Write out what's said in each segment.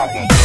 Ты не поспи.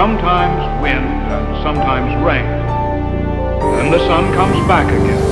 sometimes wind and sometimes rain. Then the sun comes back again.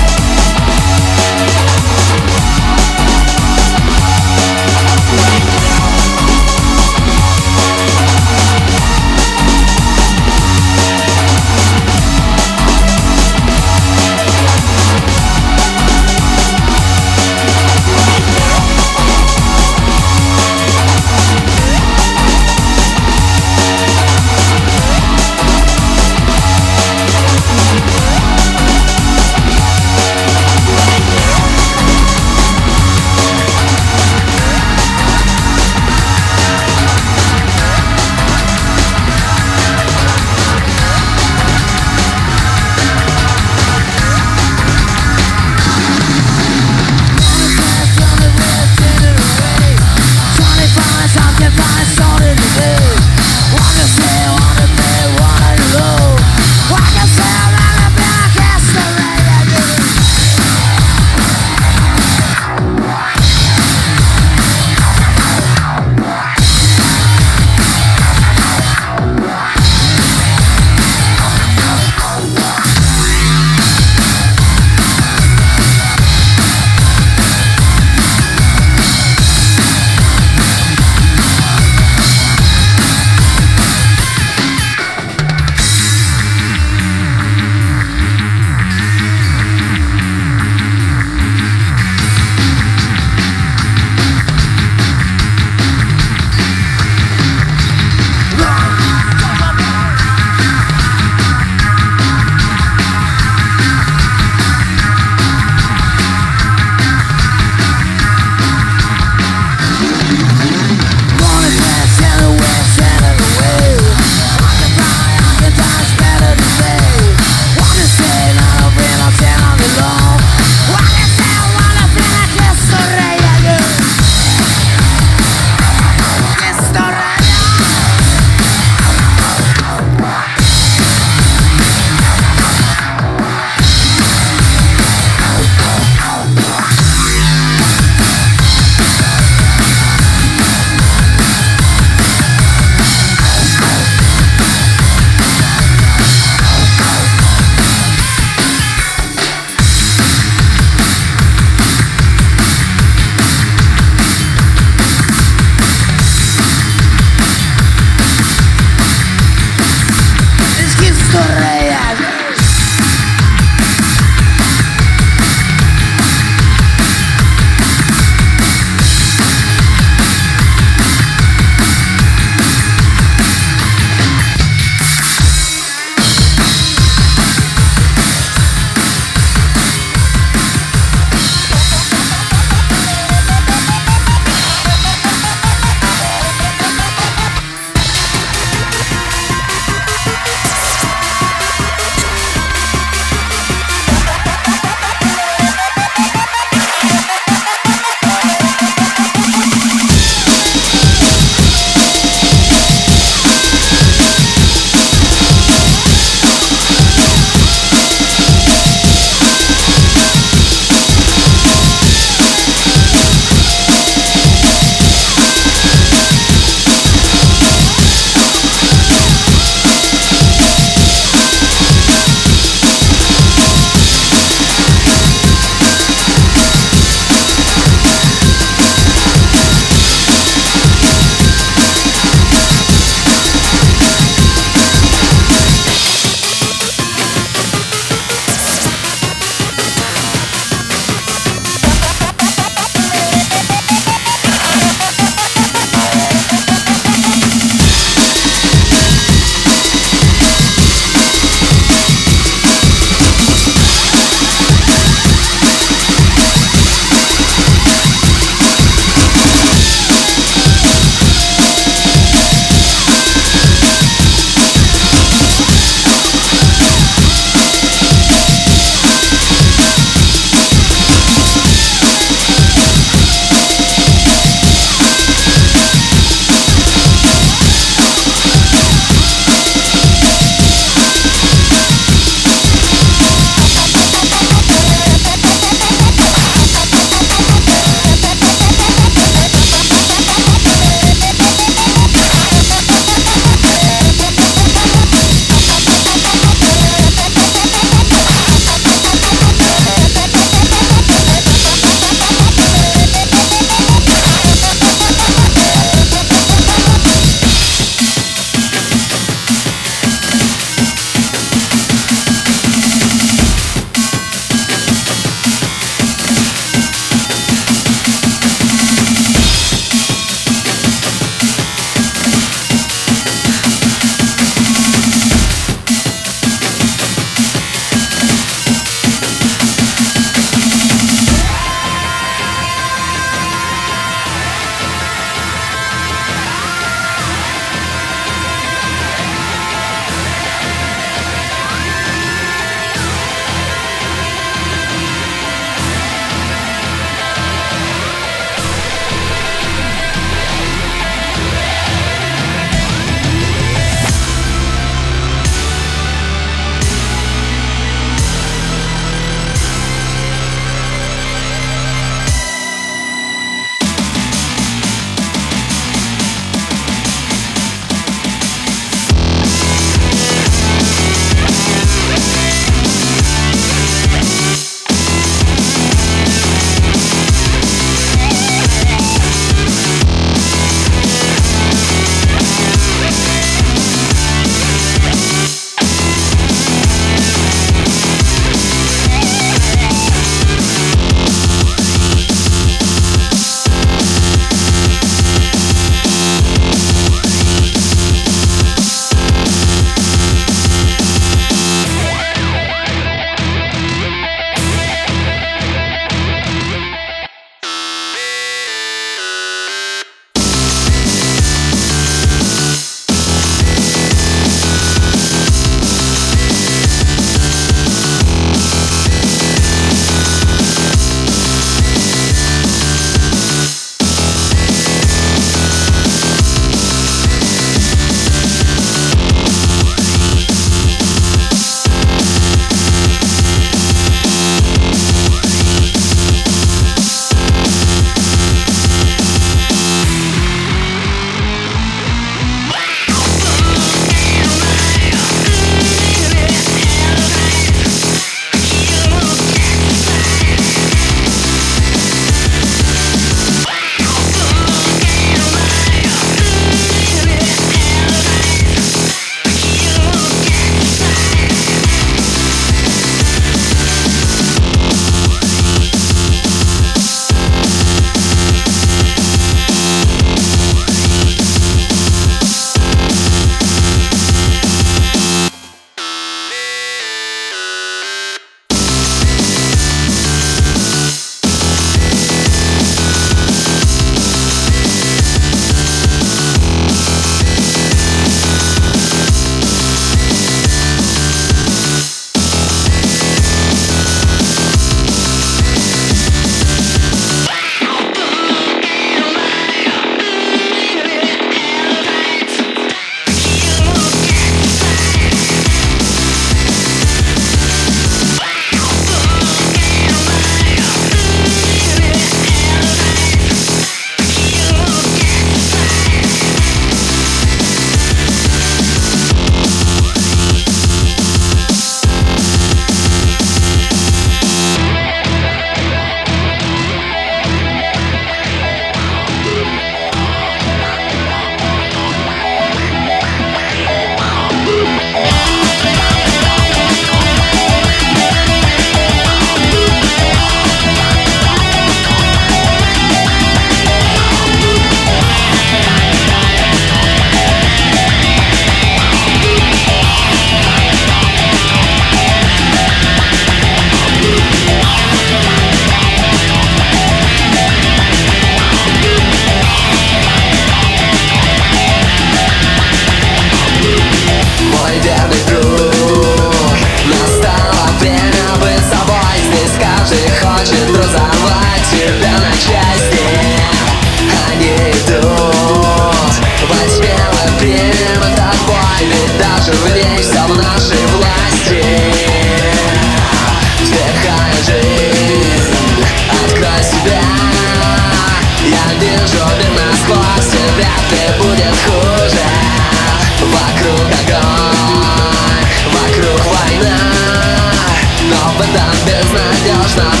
I'll stop.